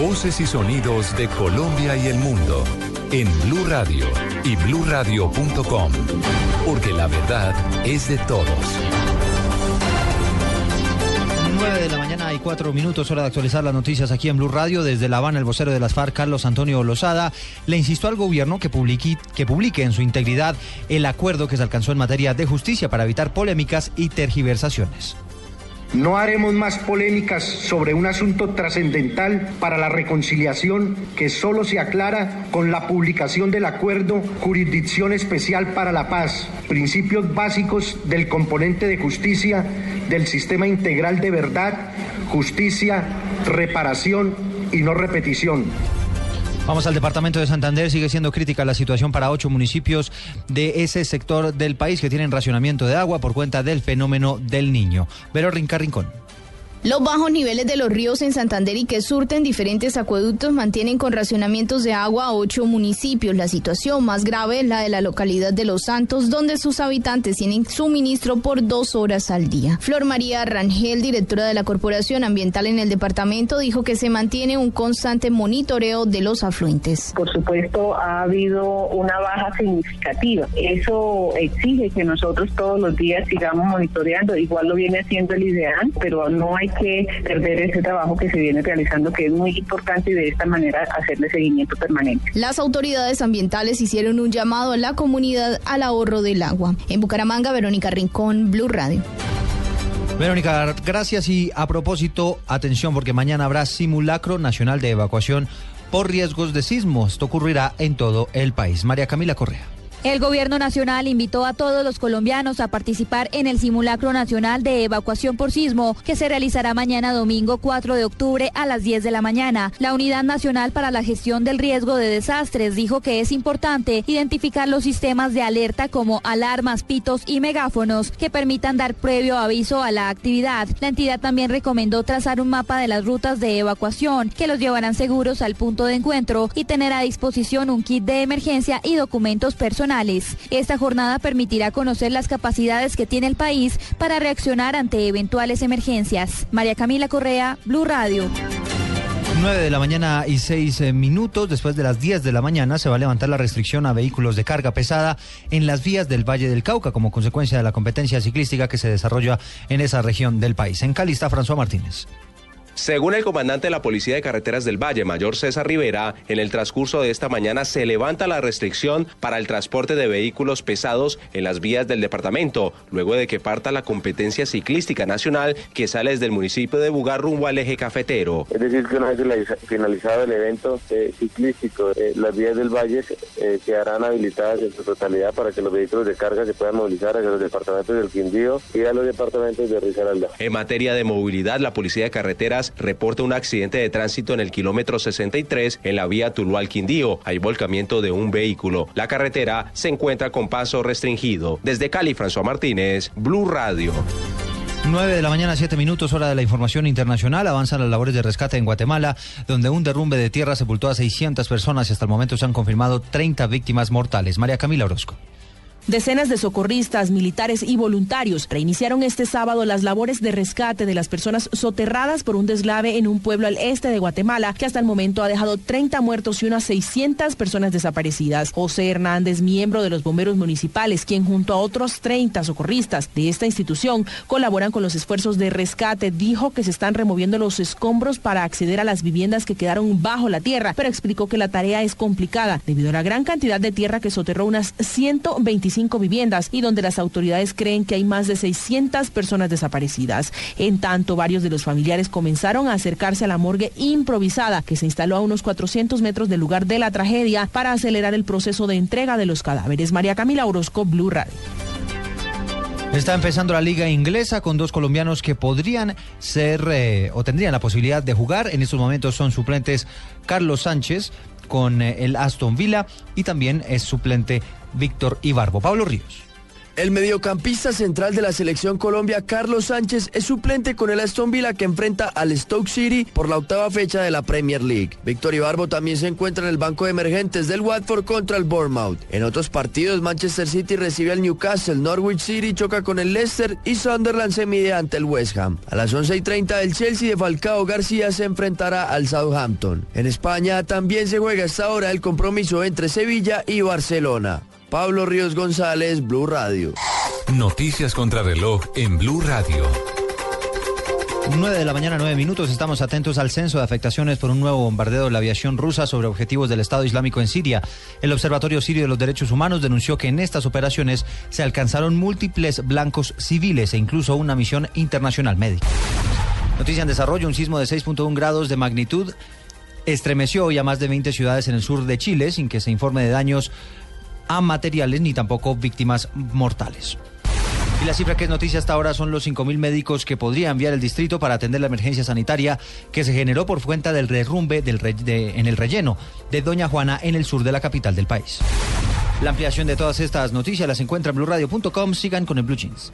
Voces y sonidos de Colombia y el mundo en Blu Radio y BluRadio.com, porque la verdad es de todos. 9 de la mañana y 4 minutos, hora de actualizar las noticias aquí en Blu Radio. Desde La Habana, el vocero de las FARC, Carlos Antonio Lozada, le insistió al gobierno que publique en su integridad el acuerdo que se alcanzó en materia de justicia para evitar polémicas y tergiversaciones. No haremos más polémicas sobre un asunto trascendental para la reconciliación que solo se aclara con la publicación del acuerdo Jurisdicción Especial para la Paz, principios básicos del componente de justicia del sistema integral de verdad, justicia, reparación y no repetición. Vamos al departamento de Santander. Sigue siendo crítica la situación para 8 municipios de ese sector del país que tienen racionamiento de agua por cuenta del fenómeno del Niño. Verónica Rincón. Los bajos niveles de los ríos en Santander y que surten diferentes acueductos mantienen con racionamientos de agua a 8 municipios. La situación más grave es la de la localidad de Los Santos, donde sus habitantes tienen suministro por 2 horas al día. Flor María Rangel, directora de la Corporación Ambiental en el departamento, dijo que se mantiene un constante monitoreo de los afluentes. Por supuesto, ha habido una baja significativa. Eso exige que nosotros todos los días sigamos monitoreando. Igual lo viene haciendo el IDEAM, pero no hay que perder ese trabajo que se viene realizando, que es muy importante, y de esta manera hacerle seguimiento permanente. Las autoridades ambientales hicieron un llamado a la comunidad al ahorro del agua. En Bucaramanga, Verónica Rincón, Blu Radio. Verónica, gracias. Y a propósito, atención, porque mañana habrá Simulacro Nacional de Evacuación por Riesgos de Sismo. Esto ocurrirá en todo el país. María Camila Correa. El gobierno nacional invitó a todos los colombianos a participar en el Simulacro Nacional de Evacuación por Sismo, que se realizará mañana domingo 4 de octubre a las 10 de la mañana. La Unidad Nacional para la Gestión del Riesgo de Desastres dijo que es importante identificar los sistemas de alerta como alarmas, pitos y megáfonos que permitan dar previo aviso a la actividad. La entidad también recomendó trazar un mapa de las rutas de evacuación que los llevarán seguros al punto de encuentro y tener a disposición un kit de emergencia y documentos personales. Esta jornada permitirá conocer las capacidades que tiene el país para reaccionar ante eventuales emergencias. María Camila Correa, Blu Radio. 9 de la mañana y 6 minutos. Después de las 10 de la mañana se va a levantar la restricción a vehículos de carga pesada en las vías del Valle del Cauca como consecuencia de la competencia ciclística que se desarrolla en esa región del país. En Cali está François Martínez. Según el comandante de la Policía de Carreteras del Valle, mayor César Rivera, en el transcurso de esta mañana se levanta la restricción para el transporte de vehículos pesados en las vías del departamento, luego de que parta la competencia ciclística nacional que sale desde el municipio de Buga rumbo al eje cafetero. Es decir, que una vez finalizado el evento ciclístico, las vías del Valle quedarán habilitadas en su totalidad para que los vehículos de carga se puedan movilizar hacia los departamentos del Quindío y a los departamentos de Risaralda. En materia de movilidad, la Policía de Carreteras reporta un accidente de tránsito en el kilómetro 63 en la vía Tuluá al Quindío. Hay volcamiento de un vehículo. La carretera se encuentra con paso restringido. Desde Cali, François Martínez, Blu Radio. 9 de la mañana, 7 minutos, hora de la información internacional. Avanzan las labores de rescate en Guatemala, donde un derrumbe de tierra sepultó a 600 personas y hasta el momento se han confirmado 30 víctimas mortales. María Camila Orozco. Decenas de socorristas, militares y voluntarios reiniciaron este sábado las labores de rescate de las personas soterradas por un deslave en un pueblo al este de Guatemala que hasta el momento ha dejado 30 muertos y unas 600 personas desaparecidas. José Hernández, miembro de los bomberos municipales, quien junto a otros 30 socorristas de esta institución colaboran con los esfuerzos de rescate, dijo que se están removiendo los escombros para acceder a las viviendas que quedaron bajo la tierra, pero explicó que la tarea es complicada debido a la gran cantidad de tierra que soterró unas 125 viviendas y donde las autoridades creen que hay más de 600 personas desaparecidas. En tanto, varios de los familiares comenzaron a acercarse a la morgue improvisada que se instaló a unos 400 metros del lugar de la tragedia para acelerar el proceso de entrega de los cadáveres. María Camila Orozco, Blu Radio. Está empezando la liga inglesa con dos colombianos que podrían ser o tendrían la posibilidad de jugar. En estos momentos son suplentes Carlos Sánchez con el Aston Villa y también es suplente Víctor Ibarbo. Pablo Ríos. El mediocampista central de la selección Colombia, Carlos Sánchez, es suplente con el Aston Villa que enfrenta al Stoke City por la octava fecha de la Premier League. Víctor Ibarbo también se encuentra en el banco de emergentes del Watford contra el Bournemouth. En otros partidos, Manchester City recibe al Newcastle, Norwich City choca con el Leicester y Sunderland se mide ante el West Ham. A las 11:30 el Chelsea de Falcao García se enfrentará al Southampton. En España también se juega hasta ahora el compromiso entre Sevilla y Barcelona. Pablo Ríos González, Blu Radio. Noticias contra reloj en Blu Radio. 9 de la mañana, 9 minutos. Estamos atentos al censo de afectaciones por un nuevo bombardeo de la aviación rusa sobre objetivos del Estado Islámico en Siria. El Observatorio Sirio de los Derechos Humanos denunció que en estas operaciones se alcanzaron múltiples blancos civiles e incluso una misión internacional médica. Noticia en desarrollo, un sismo de 6.1 grados de magnitud estremeció hoy a más de 20 ciudades en el sur de Chile sin que se informe de daños a materiales ni tampoco víctimas mortales. Y la cifra que es noticia hasta ahora son los 5.000 médicos que podría enviar el distrito para atender la emergencia sanitaria que se generó por cuenta del derrumbe en el relleno de Doña Juana en el sur de la capital del país. La ampliación de todas estas noticias las encuentra en BluRadio.com. Sigan con el Blue Jeans.